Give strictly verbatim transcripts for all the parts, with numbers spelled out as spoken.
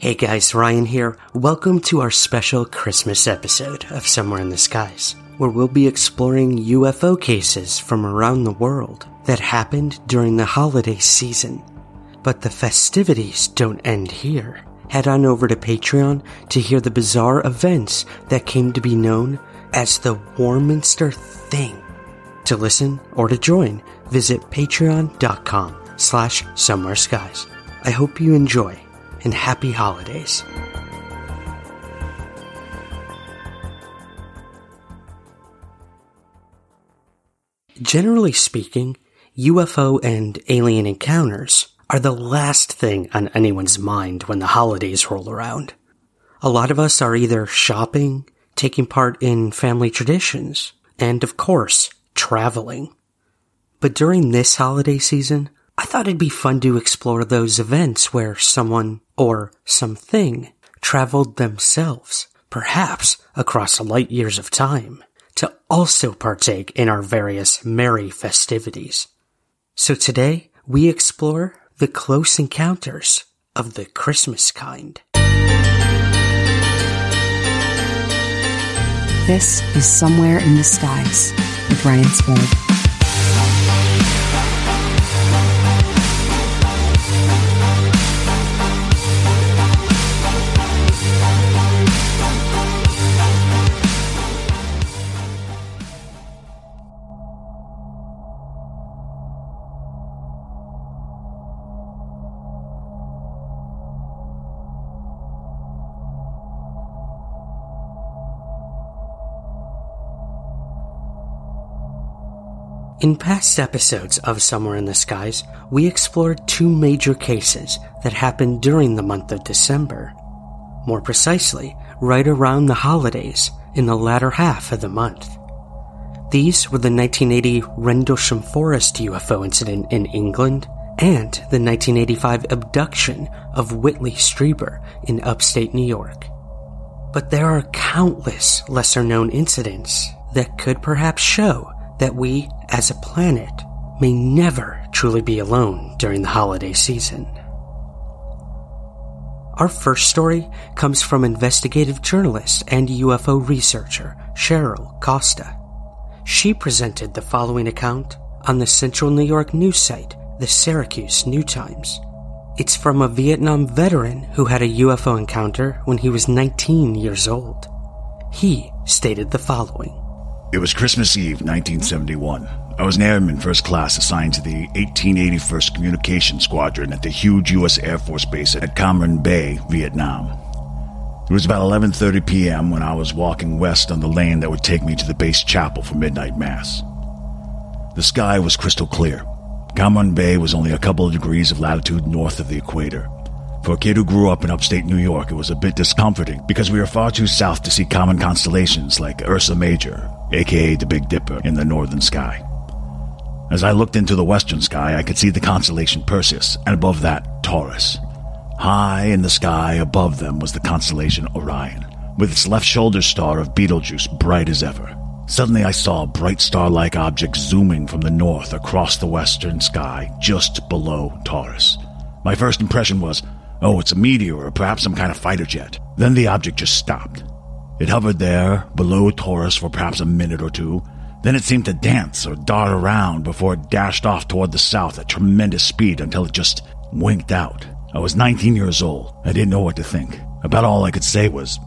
Hey guys, Ryan here. Welcome to our special Christmas episode of Somewhere in the Skies, where we'll be exploring U F O cases from around the world that happened during the holiday season. But the festivities don't end here. Head on over to Patreon to hear the bizarre events that came to be known as the Warminster Thing. To listen or to join, visit patreon dot com slash somewhere skies. I hope you enjoy. And happy holidays. Generally speaking, U F O and alien encounters are the last thing on anyone's mind when the holidays roll around. A lot of us are either shopping, taking part in family traditions, and of course, traveling. But during this holiday season, I thought it'd be fun to explore those events where someone or something traveled themselves, perhaps across light years of time, to also partake in our various merry festivities. So today, we explore the close encounters of the Christmas kind. This is Somewhere in the Skies with Ryan Spade. In past episodes of Somewhere in the Skies, we explored two major cases that happened during the month of December. More precisely, right around the holidays in the latter half of the month. These were the nineteen eighty Rendlesham Forest U F O incident in England and the nineteen eighty-five abduction of Whitley Strieber in upstate New York. But there are countless lesser-known incidents that could perhaps show that we, as a planet, may never truly be alone during the holiday season. Our first story comes from investigative journalist and U F O researcher Cheryl Costa. She presented the following account on the Central New York news site, the Syracuse New Times. It's from a Vietnam veteran who had a U F O encounter when he was nineteen years old. He stated the following. It was Christmas Eve, nineteen seventy-one. I was an airman first class assigned to the eighteen eighty-first Communication Squadron at the huge U S Air Force Base at Cam Ranh Bay, Vietnam. It was about eleven thirty p.m. when I was walking west on the lane that would take me to the base chapel for midnight mass. The sky was crystal clear. Cam Ranh Bay was only a couple of degrees of latitude north of the equator. For a kid who grew up in upstate New York, it was a bit discomforting because we were far too south to see common constellations like Ursa Major, aka the Big Dipper, in the northern sky. As I looked into the western sky, I could see the constellation Perseus, and above that, Taurus. High in the sky above them was the constellation Orion, with its left shoulder star of Betelgeuse bright as ever. Suddenly I saw a bright star-like object zooming from the north across the western sky just below Taurus. My first impression was, oh, it's a meteor or perhaps some kind of fighter jet. Then the object just stopped. It hovered there, below Taurus, for perhaps a minute or two. Then it seemed to dance or dart around before it dashed off toward the south at tremendous speed until it just winked out. I was nineteen years old. I didn't know what to think. About all I could say was,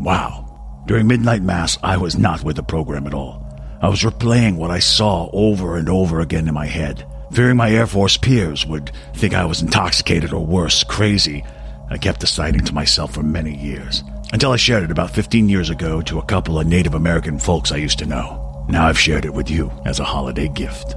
wow. During midnight mass, I was not with the program at all. I was replaying what I saw over and over again in my head. Fearing my Air Force peers would think I was intoxicated or worse, crazy, I kept the sighting to myself for many years, until I shared it about fifteen years ago to a couple of Native American folks I used to know. Now I've shared it with you as a holiday gift.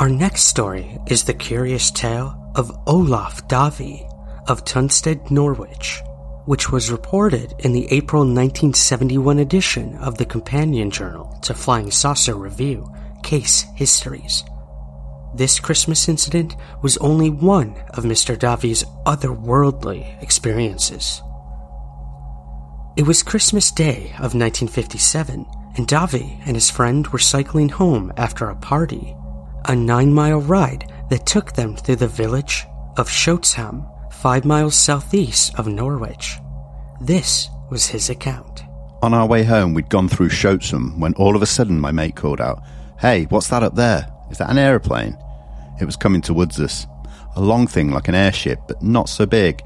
Our next story is the curious tale of Olaf Davy of Tunstead, Norwich, which was reported in the April nineteen seventy-one edition of the Companion Journal to Flying Saucer Review Case Histories. This Christmas incident was only one of Mister Davy's otherworldly experiences. It was Christmas Day of nineteen fifty-seven, and Davy and his friend were cycling home after a party, a nine-mile ride that took them through the village of Shottesham, five miles southeast of Norwich. This was his account. On our way home, we'd gone through Shottesham when all of a sudden my mate called out, "Hey, what's that up there? Is that an aeroplane?" It was coming towards us. A long thing like an airship, but not so big.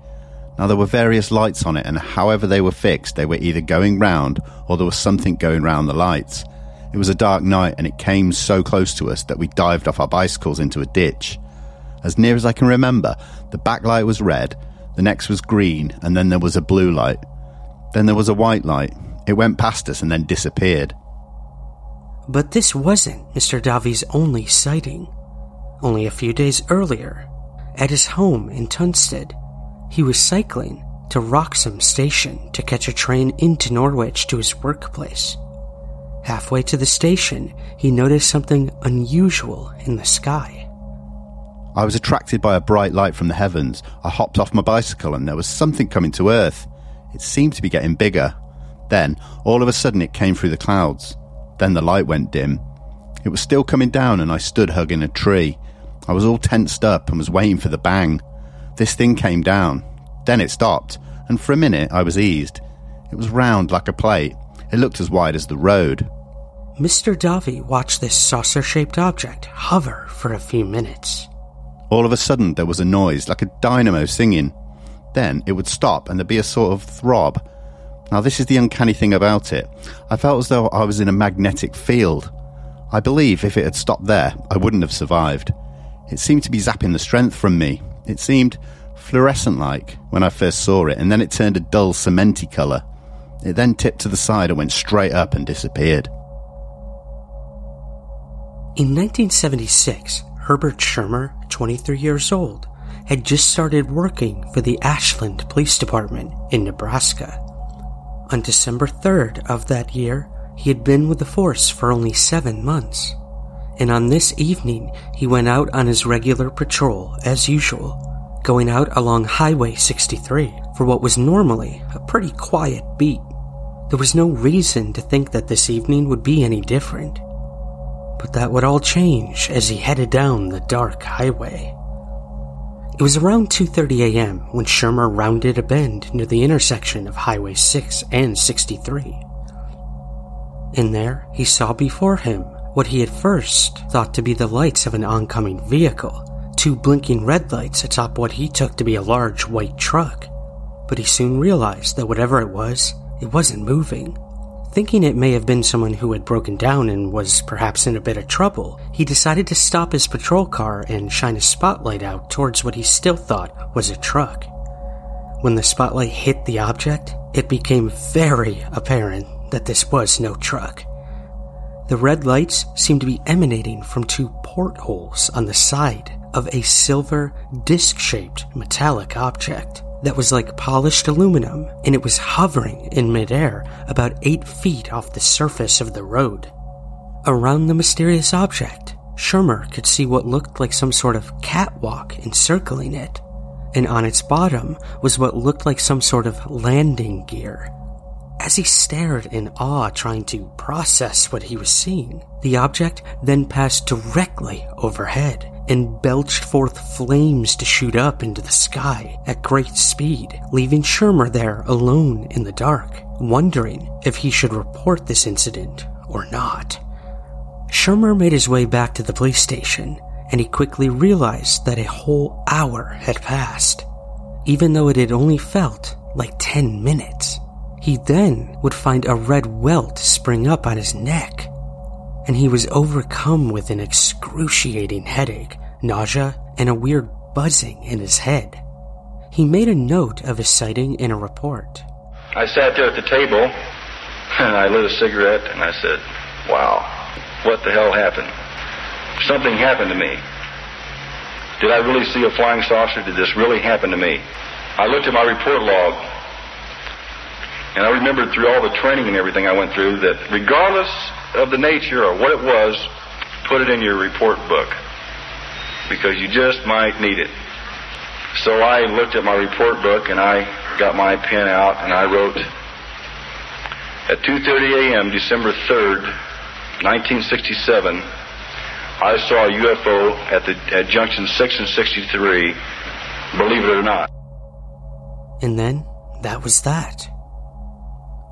Now there were various lights on it, and however they were fixed, they were either going round or there was something going round the lights. It was a dark night and it came so close to us that we dived off our bicycles into a ditch. As near as I can remember, the backlight was red, the next was green, and then there was a blue light. Then there was a white light. It went past us and then disappeared. But this wasn't Mister Davy's only sighting. Only a few days earlier, at his home in Tunstead, he was cycling to Wroxham Station to catch a train into Norwich to his workplace. Halfway to the station, he noticed something unusual in the sky. I was attracted by a bright light from the heavens. I hopped off my bicycle and there was something coming to Earth. It seemed to be getting bigger. Then, all of a sudden, it came through the clouds. Then the light went dim. It was still coming down and I stood hugging a tree. I was all tensed up and was waiting for the bang. This thing came down. Then it stopped, and for a minute I was eased. It was round like a plate. It looked as wide as the road. Mister Davy watched this saucer-shaped object hover for a few minutes. All of a sudden there was a noise like a dynamo singing. Then it would stop and there'd be a sort of throb. Now this is the uncanny thing about it. I felt as though I was in a magnetic field. I believe if it had stopped there, I wouldn't have survived. It seemed to be zapping the strength from me. It seemed fluorescent-like when I first saw it, and then it turned a dull cementy colour. It then tipped to the side and went straight up and disappeared. In nineteen seventy-six, Herbert Schirmer, twenty-three years old, had just started working for the Ashland Police Department in Nebraska. On December third of that year, he had been with the force for only seven months, and on this evening he went out on his regular patrol as usual, going out along Highway sixty-three for what was normally a pretty quiet beat. There was no reason to think that this evening would be any different, but that would all change as he headed down the dark highway. It was around two thirty a.m. when Schirmer rounded a bend near the intersection of Highway six and sixty-three. In there, he saw before him what he at first thought to be the lights of an oncoming vehicle, two blinking red lights atop what he took to be a large white truck. But he soon realized that whatever it was, it wasn't moving. Thinking it may have been someone who had broken down and was perhaps in a bit of trouble, he decided to stop his patrol car and shine a spotlight out towards what he still thought was a truck. When the spotlight hit the object, it became very apparent that this was no truck. The red lights seemed to be emanating from two portholes on the side of a silver, disc-shaped metallic object that was like polished aluminum, and it was hovering in midair about eight feet off the surface of the road. Around the mysterious object, Schirmer could see what looked like some sort of catwalk encircling it, and on its bottom was what looked like some sort of landing gear. As he stared in awe, trying to process what he was seeing, the object then passed directly overhead and belched forth flames to shoot up into the sky at great speed, leaving Schirmer there alone in the dark, wondering if he should report this incident or not. Schirmer made his way back to the police station, and he quickly realized that a whole hour had passed, even though it had only felt like ten minutes. He then would find a red welt spring up on his neck, and he was overcome with an excruciating headache, nausea, and a weird buzzing in his head. He made a note of his sighting in a report. I sat there at the table, and I lit a cigarette, and I said, "Wow, what the hell happened?" something happened to me. Did I really see a flying saucer? Did this really happen to me? I looked at my report log, and I remembered through all the training and everything I went through that regardless of the nature or what it was, put it in your report book, because you just might need it. So I looked at my report book, and I got my pen out, and I wrote, at two thirty a m, December third, nineteen sixty-seven, I saw a U F O at the at junction six and sixty-three, believe it or not. And then, that was that.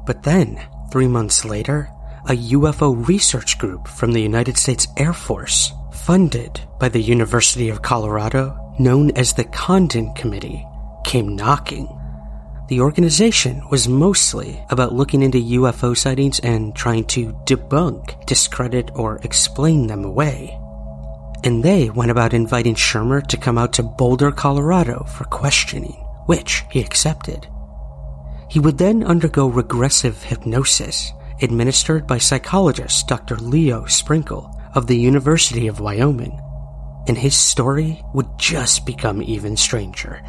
But then, three months later, a U F O research group from the United States Air Force, funded by the University of Colorado, known as the Condon Committee, came knocking. The organization was mostly about looking into U F O sightings and trying to debunk, discredit, or explain them away. And they went about inviting Schirmer to come out to Boulder, Colorado for questioning, which he accepted. He would then undergo regressive hypnosis, administered by psychologist Doctor Leo Sprinkle of the University of Wyoming, and his story would just become even stranger.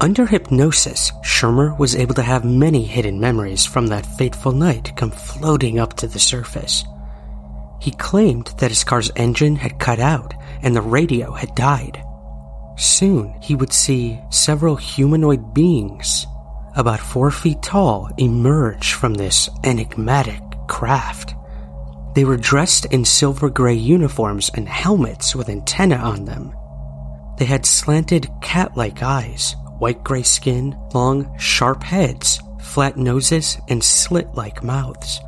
Under hypnosis, Schirmer was able to have many hidden memories from that fateful night come floating up to the surface. He claimed that his car's engine had cut out and the radio had died. Soon, he would see several humanoid beings, about four feet tall, emerge from this enigmatic craft. They were dressed in silver-gray uniforms and helmets with antennae on them. They had slanted cat-like eyes, white gray skin, long, sharp heads, flat noses, and slit-like mouths.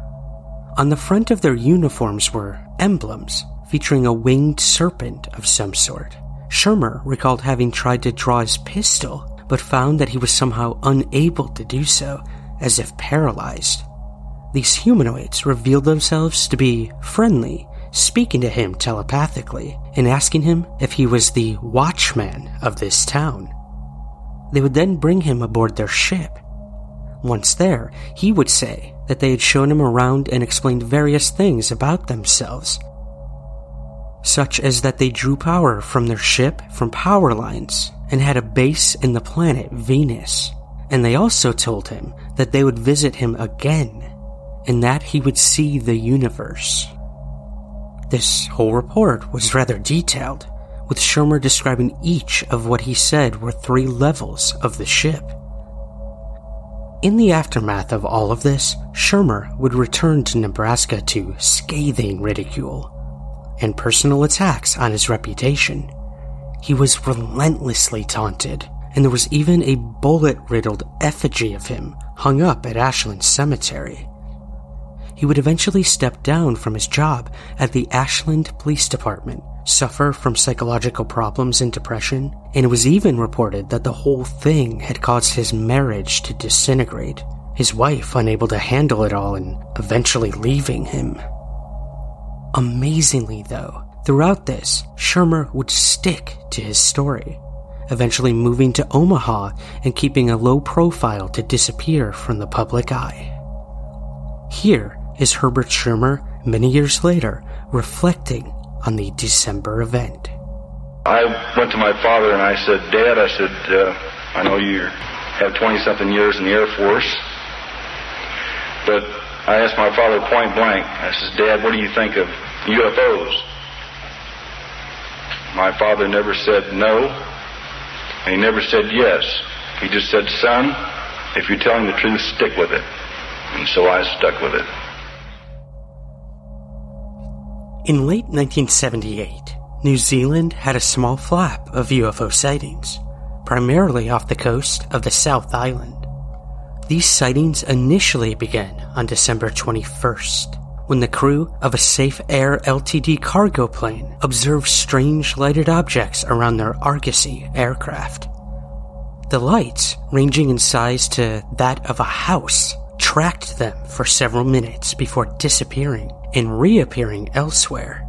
On the front of their uniforms were emblems featuring a winged serpent of some sort. Schirmer recalled having tried to draw his pistol, but found that he was somehow unable to do so, as if paralyzed. These humanoids revealed themselves to be friendly, speaking to him telepathically, and asking him if he was the watchman of this town. They would then bring him aboard their ship. Once there, he would say that they had shown him around and explained various things about themselves, such as that they drew power from their ship from power lines and had a base in the planet Venus. And they also told him that they would visit him again and that he would see the universe. This whole report was rather detailed, with Schirmer describing each of what he said were three levels of the ship. In the aftermath of all of this, Schirmer would return to Nebraska to scathing ridicule and personal attacks on his reputation. He was relentlessly taunted, and there was even a bullet-riddled effigy of him hung up at Ashland Cemetery. He would eventually step down from his job at the Ashland Police Department, suffer from psychological problems and depression, and it was even reported that the whole thing had caused his marriage to disintegrate, his wife unable to handle it all and eventually leaving him. Amazingly, though, throughout this, Schirmer would stick to his story, eventually moving to Omaha and keeping a low profile to disappear from the public eye. Here is Herbert Schirmer, many years later, reflecting on the December event. I went to my father and I said, Dad, I said, uh, I know you have twenty-something years in the Air Force, but I asked my father point blank, I says, Dad, what do you think of U F Os? My father never said no, and he never said yes. He just said, son, if you're telling the truth, stick with it. And so I stuck with it. In late nineteen seventy-eight, New Zealand had a small flap of U F O sightings, primarily off the coast of the South Island. These sightings initially began on December twenty-first, when the crew of a Safe Air Limited cargo plane observed strange lighted objects around their Argosy aircraft. The lights, ranging in size to that of a house, tracked them for several minutes before disappearing and reappearing elsewhere.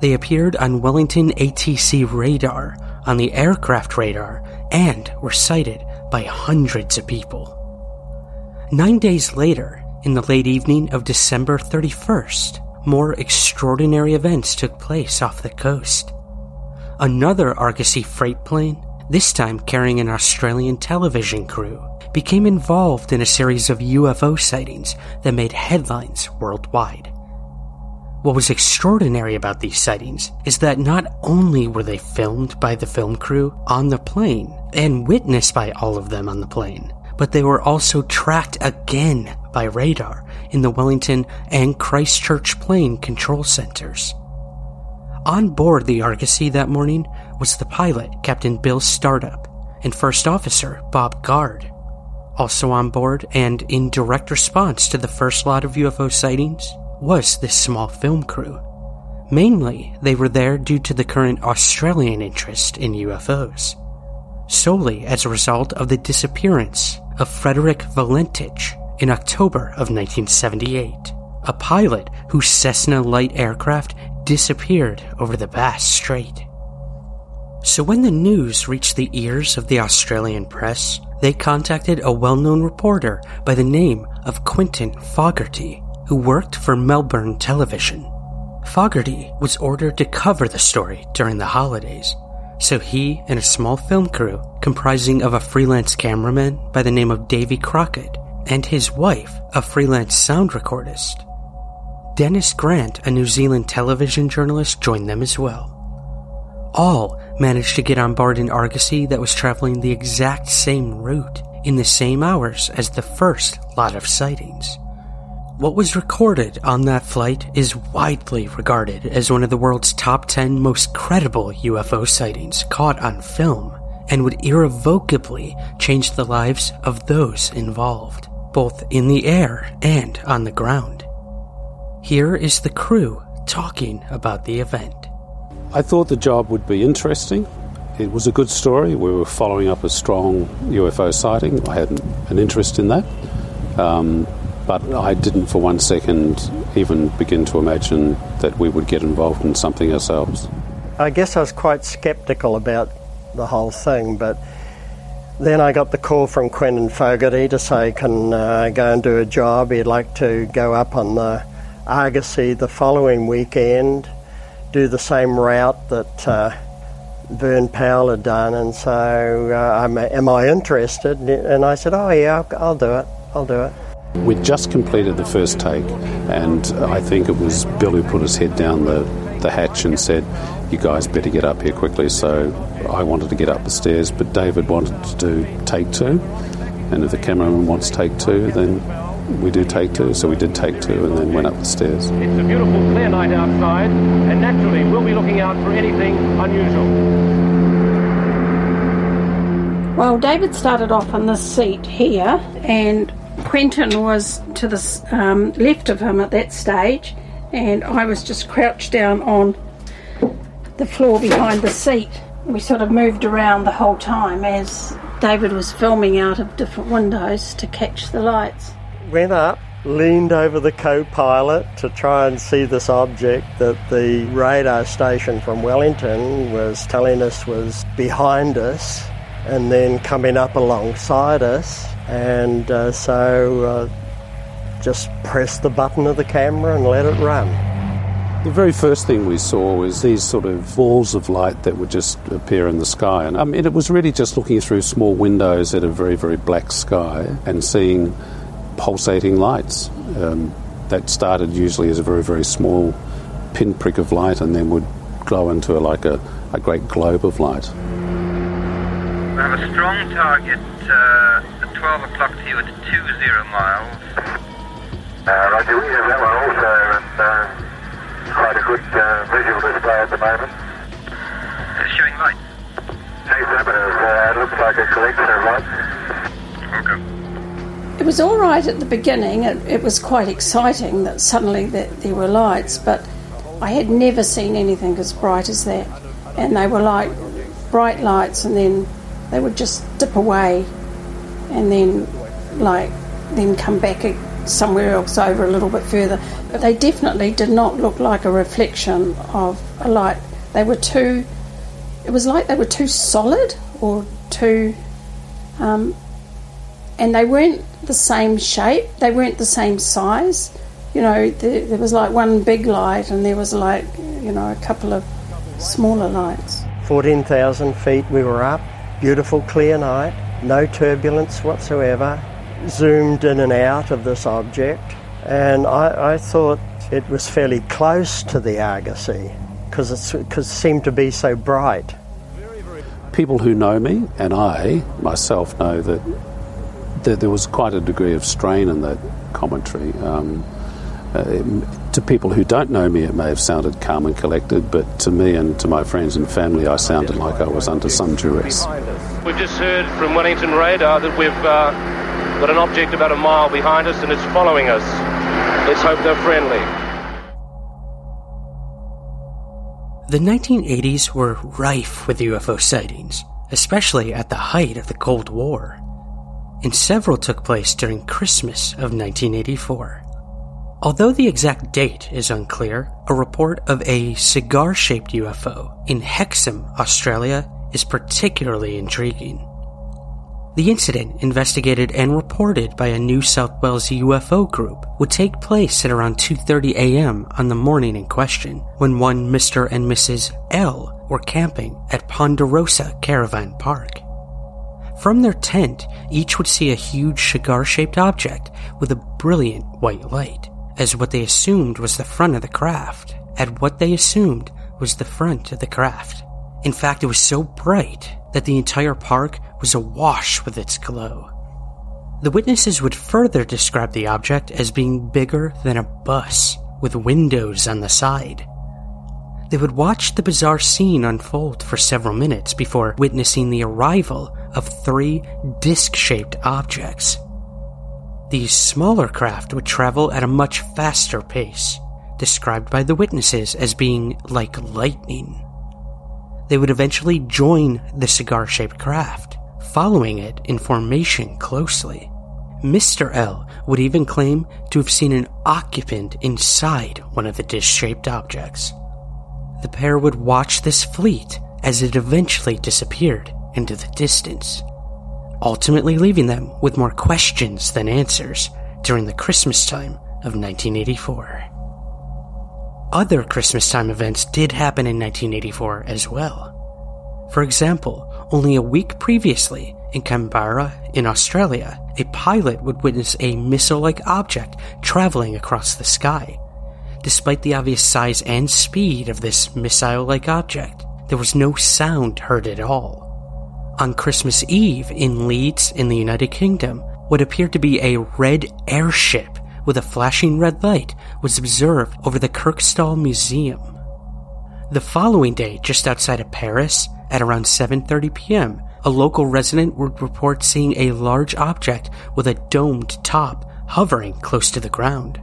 They appeared on Wellington A T C radar, on the aircraft radar, and were sighted by hundreds of people. Nine days later, in the late evening of December thirty-first, more extraordinary events took place off the coast. Another Argosy freight plane, this time carrying an Australian television crew, became involved in a series of U F O sightings that made headlines worldwide. What was extraordinary about these sightings is that not only were they filmed by the film crew on the plane and witnessed by all of them on the plane, but they were also tracked again by radar in the Wellington and Christchurch plane control centers. On board the Argosy that morning was the pilot, Captain Bill Startup, and First Officer Bob Guard. Also on board and in direct response to the first lot of U F O sightings was this small film crew. Mainly, they were there due to the current Australian interest in U F Os, solely as a result of the disappearance of Frederick Valentich in October of nineteen seventy-eight, a pilot whose Cessna light aircraft disappeared over the Bass Strait. So when the news reached the ears of the Australian press, they contacted a well-known reporter by the name of Quentin Fogarty, who worked for Melbourne Television. Fogarty was ordered to cover the story during the holidays, so he and a small film crew comprising of a freelance cameraman by the name of Davy Crockett and his wife, a freelance sound recordist. Dennis Grant, a New Zealand television journalist, joined them as well. All managed to get on board an Argosy that was traveling the exact same route in the same hours as the first lot of sightings. What was recorded on that flight is widely regarded as one of the world's top ten most credible U F O sightings caught on film, and would irrevocably change the lives of those involved, both in the air and on the ground. Here is the crew talking about the event. I thought the job would be interesting. It was a good story. We were following up a strong U F O sighting. I had an interest in that. Um, but I didn't for one second even begin to imagine that we would get involved in something ourselves. I guess I was quite sceptical about the whole thing, but then I got the call from Quentin Fogarty to say, can uh, go and do a job? He'd like to go up on the Argosy the following weekend, do the same route that uh, Vern Powell had done, and so uh, I'm, am I interested? And I said, oh yeah, I'll do it, I'll do it. We'd just completed the first take, and I think it was Bill who put his head down the, the hatch and said, you guys better get up here quickly, so I wanted to get up the stairs, but David wanted to do take two, and if the cameraman wants take two, then we do take two, so we did take two and then went up the stairs. It's a beautiful clear night outside, and naturally we'll be looking out for anything unusual. Well, David started off on this seat here, and Quentin was to the um, left of him at that stage, and I was just crouched down on the floor behind the seat. We sort of moved around the whole time as David was filming out of different windows to catch the lights. Went up, leaned over the co-pilot to try and see this object that the radar station from Wellington was telling us was behind us and then coming up alongside us, and uh, so uh, just pressed the button of the camera and let it run. The very first thing we saw was these sort of balls of light that would just appear in the sky, and I mean, it was really just looking through small windows at a very, very black sky and seeing pulsating lights um, that started usually as a very very small pinprick of light and then would glow into a, like a, a great globe of light. We have a strong target uh, at twelve o'clock to you at two zero miles. Uh, Roger, we have that one also, and uh, quite a good uh, visual display at the moment. It's showing light. It uh, looks like a collection of lights. Okay. It was all right at the beginning. It, it was quite exciting that suddenly that there were lights, but I had never seen anything as bright as that. And they were like bright lights, and then they would just dip away and then like then come back somewhere else over a little bit further. But they definitely did not look like a reflection of a light. They were too, it was like they were too solid or too, um, and they weren't the same shape, they weren't the same size. you know, the, there was like one big light and there was like, you know, a couple of smaller lights. fourteen thousand feet we were up, beautiful clear night, no turbulence whatsoever, zoomed in and out of this object, and I, I thought it was fairly close to the Argosy because it seemed to be so bright. People who know me, and I myself, know that there was quite a degree of strain in that commentary. Um, uh, it, to people who don't know me, it may have sounded calm and collected, but to me and to my friends and family, I sounded like I was under some duress. We've just heard from Wellington radar that we've uh, got an object about a mile behind us and it's following us. Let's hope they're friendly. The nineteen eighties were rife with U F O sightings, especially at the height of the Cold War, and several took place during Christmas of nineteen eighty-four. Although the exact date is unclear, a report of a cigar-shaped U F O in Hexham, Australia, is particularly intriguing. The incident, investigated and reported by a New South Wales U F O group, would take place at around two thirty a.m. on the morning in question, when one Mister and Missus L were camping at Ponderosa Caravan Park. From their tent, each would see a huge cigar-shaped object with a brilliant white light, as what they assumed was the front of the craft, at what they assumed was the front of the craft. In fact, it was so bright that the entire park was awash with its glow. The witnesses would further describe the object as being bigger than a bus, with windows on the side. They would watch the bizarre scene unfold for several minutes before witnessing the arrival of three disc-shaped objects. These smaller craft would travel at a much faster pace, described by the witnesses as being like lightning. They would eventually join the cigar-shaped craft, following it in formation closely. Mister L would even claim to have seen an occupant inside one of the disc-shaped objects. The pair would watch this fleet as it eventually disappeared into the distance, ultimately leaving them with more questions than answers during the Christmas time of nineteen eighty-four. Other Christmas time events did happen in nineteen eighty-four as well. For example, only a week previously, in Canberra, in Australia, a pilot would witness a missile-like object traveling across the sky. Despite the obvious size and speed of this missile-like object, there was no sound heard at all. On Christmas Eve in Leeds in the United Kingdom, what appeared to be a red airship with a flashing red light was observed over the Kirkstall Museum. The following day, just outside of Paris, at around seven thirty p.m., a local resident would report seeing a large object with a domed top hovering close to the ground.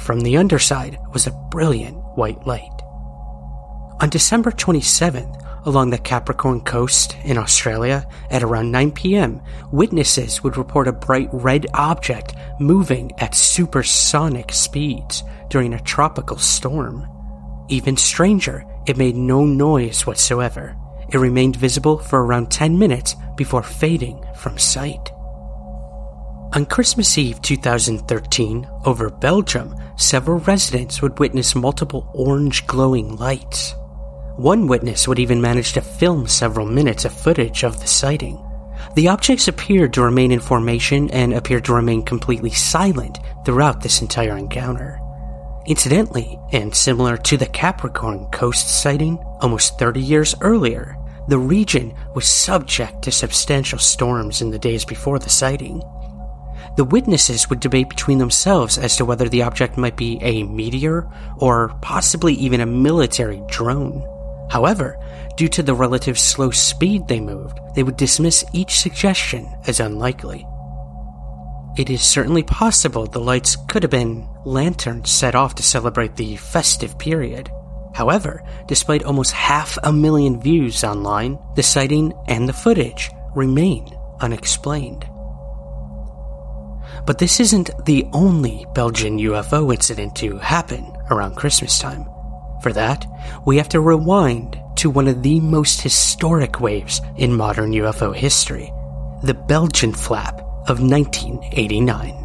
From the underside was a brilliant white light. On December twenty-seventh, along the Capricorn Coast in Australia, at around nine p.m., witnesses would report a bright red object moving at supersonic speeds during a tropical storm. Even stranger, it made no noise whatsoever. It remained visible for around ten minutes before fading from sight. On Christmas Eve two thousand thirteen, over Belgium, several residents would witness multiple orange glowing lights. One witness would even manage to film several minutes of footage of the sighting. The objects appeared to remain in formation and appeared to remain completely silent throughout this entire encounter. Incidentally, and similar to the Capricorn Coast sighting almost thirty years earlier, the region was subject to substantial storms in the days before the sighting. The witnesses would debate between themselves as to whether the object might be a meteor or possibly even a military drone. However, due to the relative slow speed they moved, they would dismiss each suggestion as unlikely. It is certainly possible the lights could have been lanterns set off to celebrate the festive period. However, despite almost half a million views online, the sighting and the footage remain unexplained. But this isn't the only Belgian U F O incident to happen around Christmas time. For that, we have to rewind to one of the most historic waves in modern U F O history, the Belgian flap of nineteen eighty-nine.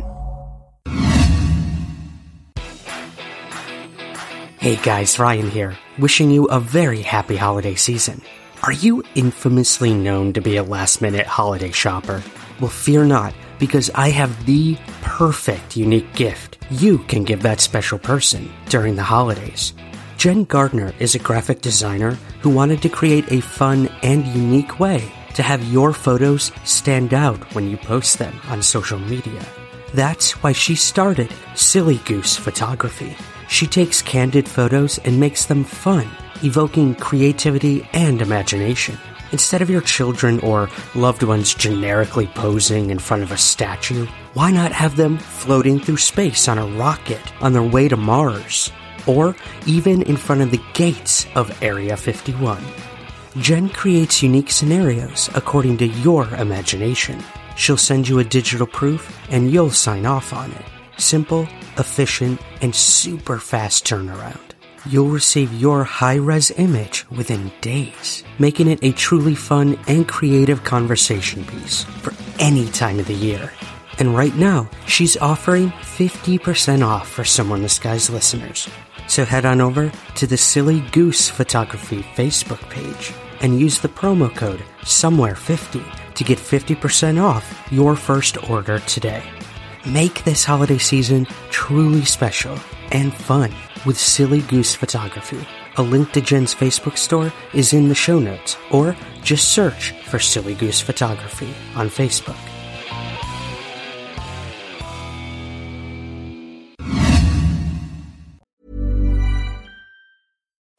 Hey guys, Ryan here, wishing you a very happy holiday season. Are you infamously known to be a last-minute holiday shopper? Well, fear not, because I have the perfect unique gift you can give that special person during the holidays. Jen Gardner is a graphic designer who wanted to create a fun and unique way to have your photos stand out when you post them on social media. That's why she started Silly Goose Photography. She takes candid photos and makes them fun, evoking creativity and imagination. Instead of your children or loved ones generically posing in front of a statue, why not have them floating through space on a rocket on their way to Mars? Or even in front of the gates of Area fifty-one. Jen creates unique scenarios according to your imagination. She'll send you a digital proof and you'll sign off on it. Simple, efficient, and super fast turnaround. You'll receive your high-res image within days, making it a truly fun and creative conversation piece for any time of the year. And right now, she's offering fifty percent off for Somewhere in the Skies listeners. So head on over to the Silly Goose Photography Facebook page and use the promo code Somewhere fifty to get fifty percent off your first order today. Make this holiday season truly special and fun with Silly Goose Photography. A link to Jen's Facebook store is in the show notes, or just search for Silly Goose Photography on Facebook.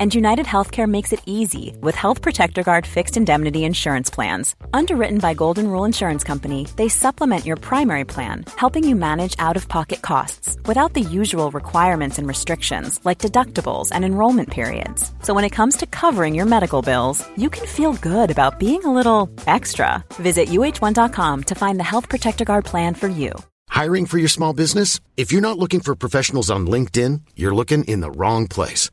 And United Healthcare makes it easy with Health Protector Guard fixed indemnity insurance plans. Underwritten by Golden Rule Insurance Company, they supplement your primary plan, helping you manage out-of-pocket costs without the usual requirements and restrictions like deductibles and enrollment periods. So when it comes to covering your medical bills, you can feel good about being a little extra. Visit U H one dot com to find the Health Protector Guard plan for you. Hiring for your small business? If you're not looking for professionals on LinkedIn, you're looking in the wrong place.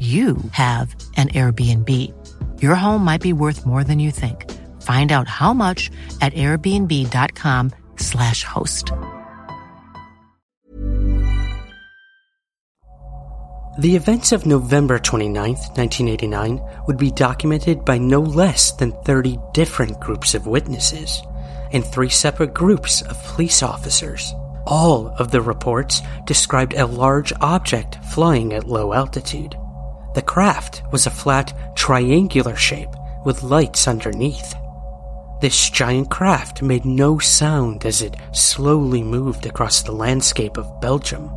you have an Airbnb. Your home might be worth more than you think. Find out how much at airbnb dot com slash host. The events of November twenty-ninth, nineteen eighty-nine would be documented by no less than thirty different groups of witnesses and three separate groups of police officers. All of the reports described a large object flying at low altitude. The craft was a flat, triangular shape with lights underneath. This giant craft made no sound as it slowly moved across the landscape of Belgium.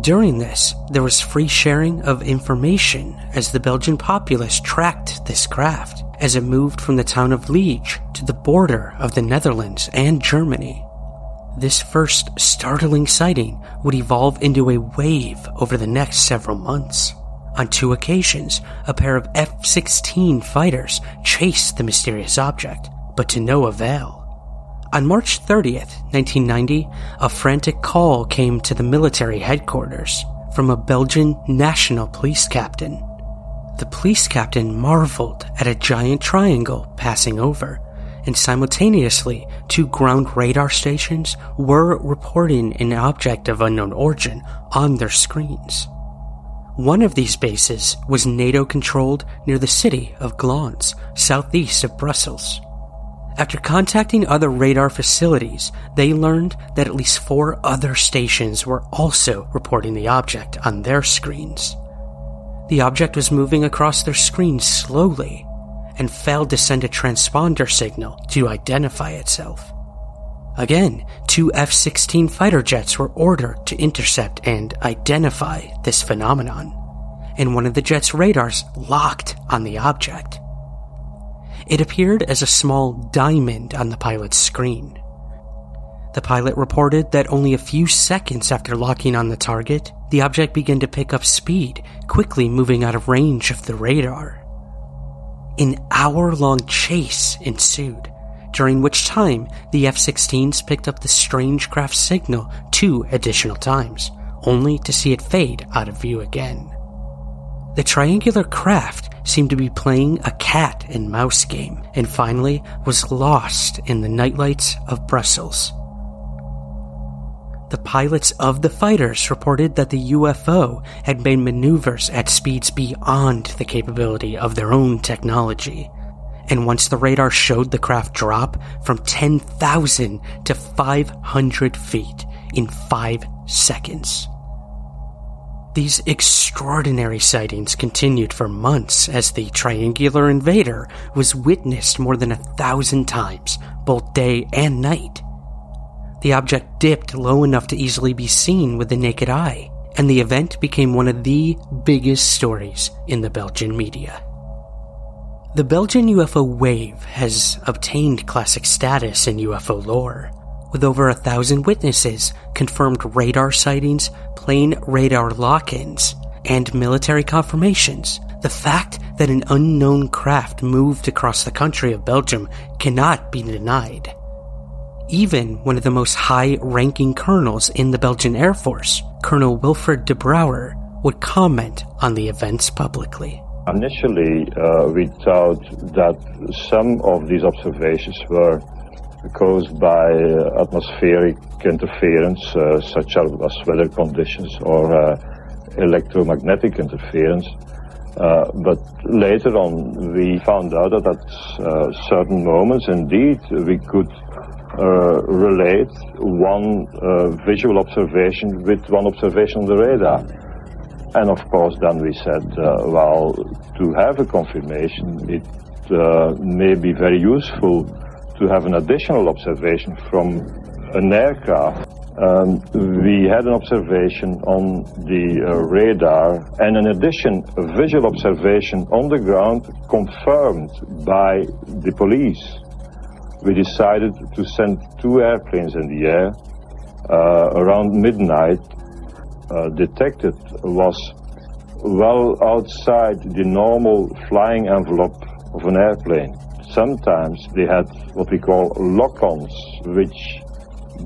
During this, there was free sharing of information as the Belgian populace tracked this craft as it moved from the town of Liege to the border of the Netherlands and Germany. This first startling sighting would evolve into a wave over the next several months. On two occasions, a pair of F sixteen fighters chased the mysterious object, but to no avail. On March thirtieth, nineteen ninety, a frantic call came to the military headquarters from a Belgian national police captain. The police captain marveled at a giant triangle passing over, and simultaneously, two ground radar stations were reporting an object of unknown origin on their screens. One of these bases was NATO-controlled near the city of Glans, southeast of Brussels. After contacting other radar facilities, they learned that at least four other stations were also reporting the object on their screens. The object was moving across their screens slowly and failed to send a transponder signal to identify itself. Again, two F sixteen fighter jets were ordered to intercept and identify this phenomenon, and one of the jet's radars locked on the object. It appeared as a small diamond on the pilot's screen. The pilot reported that only a few seconds after locking on the target, the object began to pick up speed, quickly moving out of range of the radar. An hour-long chase ensued, during which time the F sixteens picked up the strange craft signal two additional times, only to see it fade out of view again. The triangular craft seemed to be playing a cat and mouse game, and finally was lost in the nightlights of Brussels. The pilots of the fighters reported that the U F O had made maneuvers at speeds beyond the capability of their own technology, and once the radar showed the craft drop from ten thousand to five hundred feet in five seconds. These extraordinary sightings continued for months as the triangular invader was witnessed more than a thousand times, both day and night. The object dipped low enough to easily be seen with the naked eye, and the event became one of the biggest stories in the Belgian media. The Belgian U F O wave has obtained classic status in U F O lore, with over a thousand witnesses, confirmed radar sightings, plane radar lock-ins, and military confirmations. The fact that an unknown craft moved across the country of Belgium cannot be denied. Even one of the most high-ranking colonels in the Belgian Air Force, Colonel Wilfred de Brouwer, would comment on the events publicly. Initially, uh, we thought that some of these observations were caused by uh, atmospheric interference, uh, such as weather conditions or uh, electromagnetic interference. Uh, but later on, we found out that at uh, certain moments, indeed, we could uh, relate one uh, visual observation with one observation on the radar. And of course, then we said, uh, well, to have a confirmation, it uh, may be very useful to have an additional observation from an aircraft. Um, we had an observation on the uh, radar, and in addition, a visual observation on the ground confirmed by the police. We decided to send two airplanes in the air uh, around midnight. Uh, detected was well outside the normal flying envelope of an airplane. Sometimes they had what we call lock-ons, which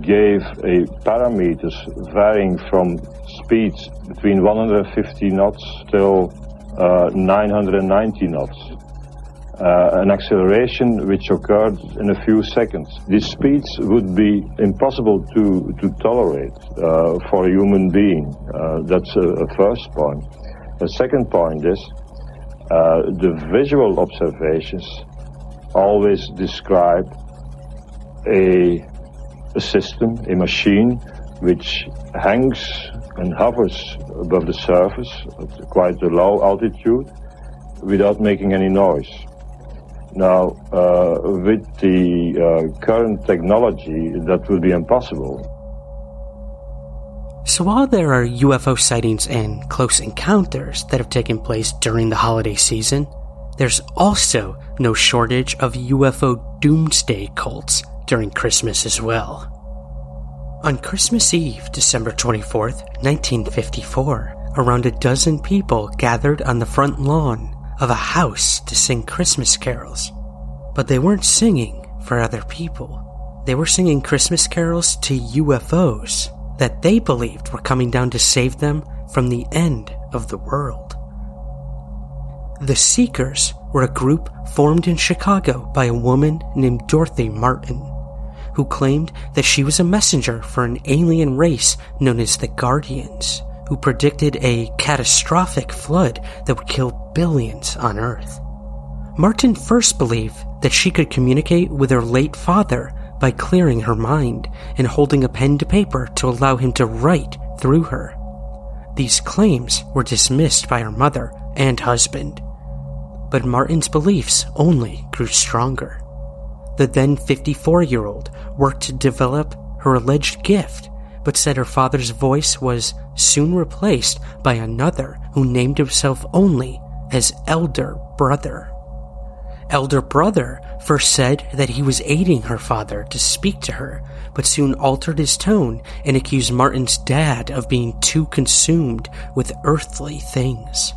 gave a parameters varying from speeds between one hundred fifty knots till uh, nine hundred ninety knots. Uh, an acceleration which occurred in a few seconds. These speeds would be impossible to, to tolerate uh, for a human being. Uh, that's a, a first point. The second point is uh, the visual observations always describe a, a system, a machine, which hangs and hovers above the surface at quite a low altitude without making any noise. Now, uh, with the uh, current technology, that would be impossible. So while there are U F O sightings and close encounters that have taken place during the holiday season, there's also no shortage of U F O doomsday cults during Christmas as well. On Christmas Eve, December twenty-fourth, nineteen fifty-four, around a dozen people gathered on the front lawn of a house to sing Christmas carols. But they weren't singing for other people. They were singing Christmas carols to U F Os that they believed were coming down to save them from the end of the world. The Seekers were a group formed in Chicago by a woman named Dorothy Martin, who claimed that she was a messenger for an alien race known as the Guardians, who predicted a catastrophic flood that would kill billions on Earth. Martin first believed that she could communicate with her late father by clearing her mind and holding a pen to paper to allow him to write through her. These claims were dismissed by her mother and husband. But Martin's beliefs only grew stronger. The then fifty-four-year-old worked to develop her alleged gift, but said her father's voice was soon replaced by another who named himself only as Elder Brother. Elder Brother first said that he was aiding her father to speak to her, but soon altered his tone and accused Martin's dad of being too consumed with earthly things.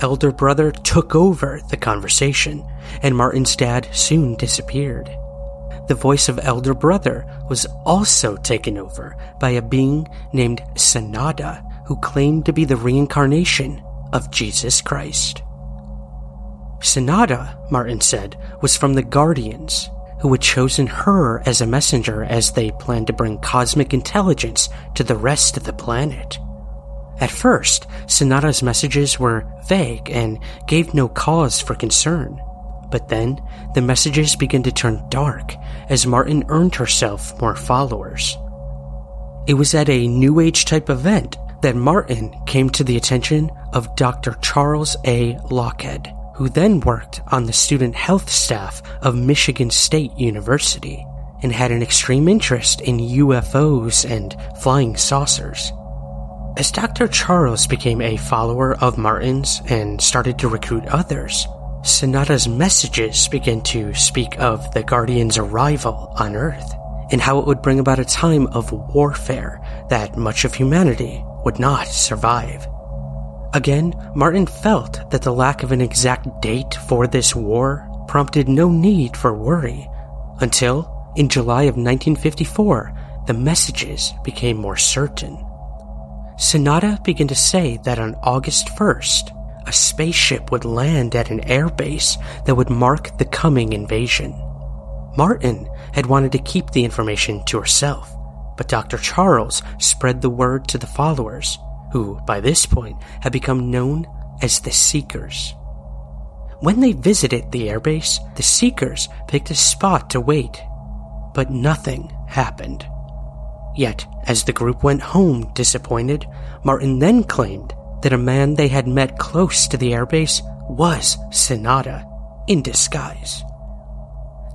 Elder Brother took over the conversation, and Martin's dad soon disappeared. The voice of Elder Brother was also taken over by a being named Sanada, who claimed to be the reincarnation of Jesus Christ. Sanada, Martin said, was from the Guardians, who had chosen her as a messenger as they planned to bring cosmic intelligence to the rest of the planet. At first, Sanada's messages were vague and gave no cause for concern. But then, the messages began to turn dark as Martin earned herself more followers. It was at a New Age type event that Martin came to the attention of Doctor Charles A. Laughead, who then worked on the student health staff of Michigan State University and had an extreme interest in U F Os and flying saucers. As Doctor Charles became a follower of Martin's and started to recruit others, Sanada's messages began to speak of the Guardians' arrival on Earth and how it would bring about a time of warfare that much of humanity would not survive. Again, Martin felt that the lack of an exact date for this war prompted no need for worry until, in July of nineteen fifty-four, the messages became more certain. Sanada began to say that on August first, a spaceship would land at an airbase that would mark the coming invasion. Martin had wanted to keep the information to herself, but Doctor Charles spread the word to the followers, who, by this point, had become known as the Seekers. When they visited the airbase, the Seekers picked a spot to wait, but nothing happened. Yet, as the group went home disappointed, Martin then claimed that a man they had met close to the airbase was Sanada, in disguise.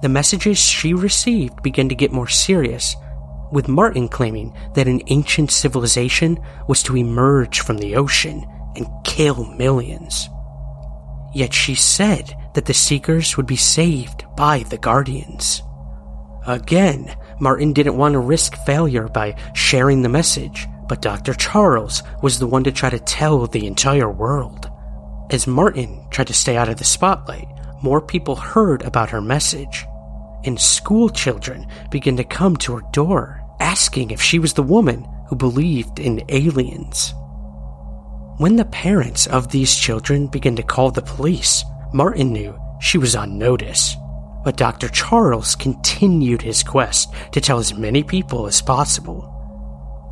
The messages she received began to get more serious, with Martin claiming that an ancient civilization was to emerge from the ocean and kill millions. Yet she said that the Seekers would be saved by the Guardians. Again, Martin didn't want to risk failure by sharing the message, but Doctor Charles was the one to try to tell the entire world. As Martin tried to stay out of the spotlight, more people heard about her message, and school children began to come to her door, asking if she was the woman who believed in aliens. When the parents of these children began to call the police, Martin knew she was on notice. But Doctor Charles continued his quest to tell as many people as possible.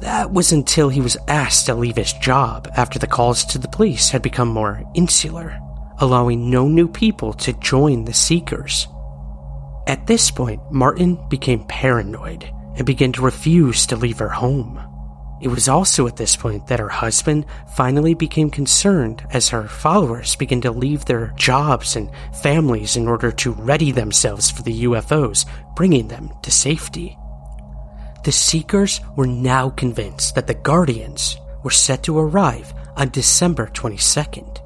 That was until he was asked to leave his job after the calls to the police had become more insular, allowing no new people to join the Seekers. At this point, Martin became paranoid and began to refuse to leave her home. It was also at this point that her husband finally became concerned as her followers began to leave their jobs and families in order to ready themselves for the U F Os, bringing them to safety. The Seekers were now convinced that the Guardians were set to arrive on December twenty-second.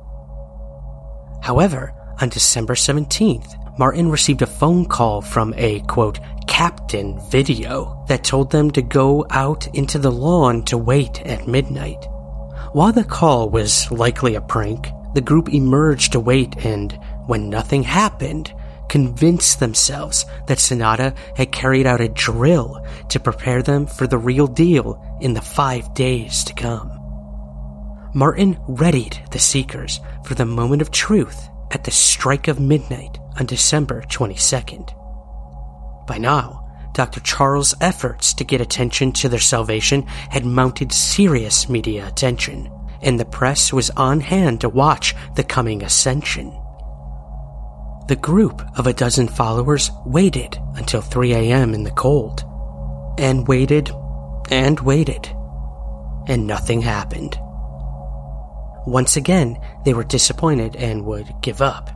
However, on December seventeenth, Martin received a phone call from a, quote, captain video that told them to go out into the lawn to wait at midnight. While the call was likely a prank, the group emerged to wait and, when nothing happened, convinced themselves that Sanada had carried out a drill to prepare them for the real deal in the five days to come. Martin readied the Seekers for the moment of truth at the strike of midnight on December twenty-second. By now, Doctor Charles' efforts to get attention to their salvation had mounted serious media attention, and the press was on hand to watch the coming ascension. The group of a dozen followers waited until three a.m. in the cold, and waited, and waited, and nothing happened. Once again, they were disappointed and would give up.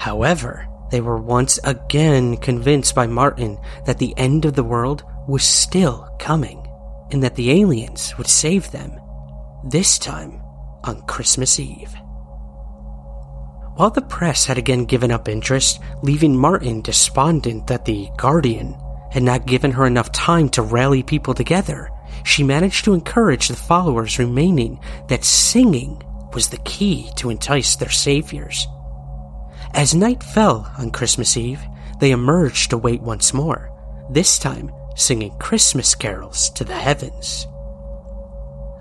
However, they were once again convinced by Martin that the end of the world was still coming, and that the aliens would save them, this time on Christmas Eve. While the press had again given up interest, leaving Martin despondent that the Guardian had not given her enough time to rally people together, she managed to encourage the followers remaining that singing was the key to entice their saviors. As night fell on Christmas Eve, they emerged to wait once more, this time singing Christmas carols to the heavens.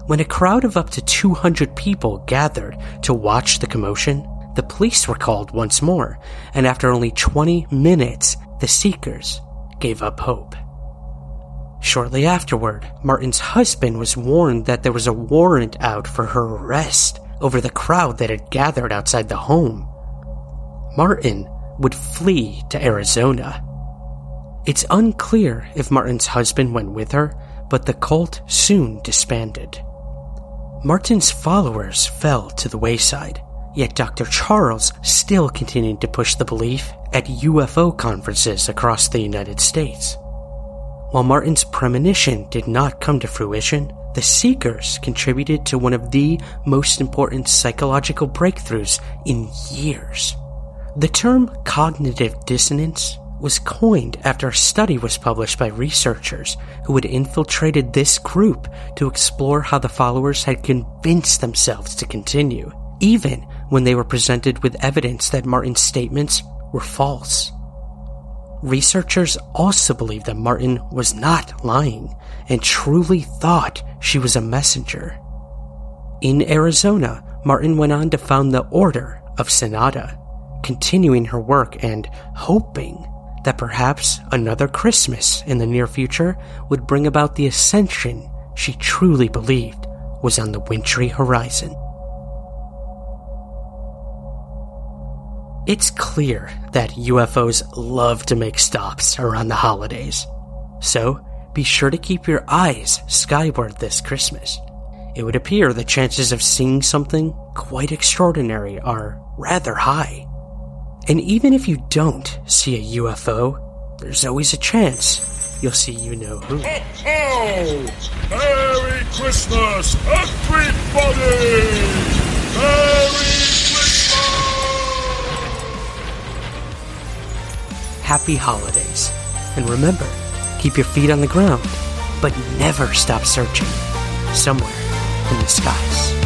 When a crowd of up to two hundred people gathered to watch the commotion, the police were called once more, and after only twenty minutes, the Seekers gave up hope. Shortly afterward, Martin's husband was warned that there was a warrant out for her arrest over the crowd that had gathered outside the home. Martin would flee to Arizona. It's unclear if Martin's husband went with her, but the cult soon disbanded. Martin's followers fell to the wayside, yet Doctor Charles still continued to push the belief at U F O conferences across the United States. While Martin's premonition did not come to fruition, the Seekers contributed to one of the most important psychological breakthroughs in years. The term cognitive dissonance was coined after a study was published by researchers who had infiltrated this group to explore how the followers had convinced themselves to continue, even when they were presented with evidence that Martin's statements were false. Researchers also believed that Martin was not lying and truly thought she was a messenger. In Arizona, Martin went on to found the Order of Sanada, continuing her work and hoping that perhaps another Christmas in the near future would bring about the ascension she truly believed was on the wintry horizon. It's clear that U F Os love to make stops around the holidays, so be sure to keep your eyes skyward this Christmas. It would appear the chances of seeing something quite extraordinary are rather high. And even if you don't see a U F O, there's always a chance you'll see you-know-who. Ho, ho! Merry Christmas, everybody! Merry Christmas! Happy holidays, and remember, keep your feet on the ground, but never stop searching somewhere in the skies.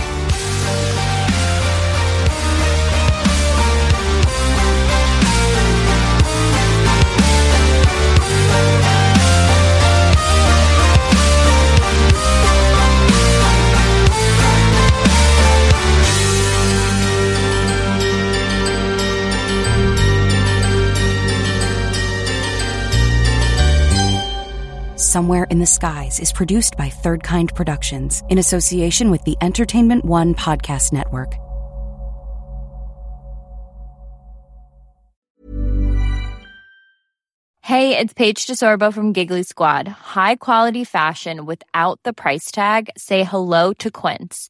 Somewhere in the Skies is produced by Third Kind Productions in association with the Entertainment One Podcast Network. Hey, it's Paige DeSorbo from Giggly Squad. High quality fashion without the price tag. Say hello to Quince.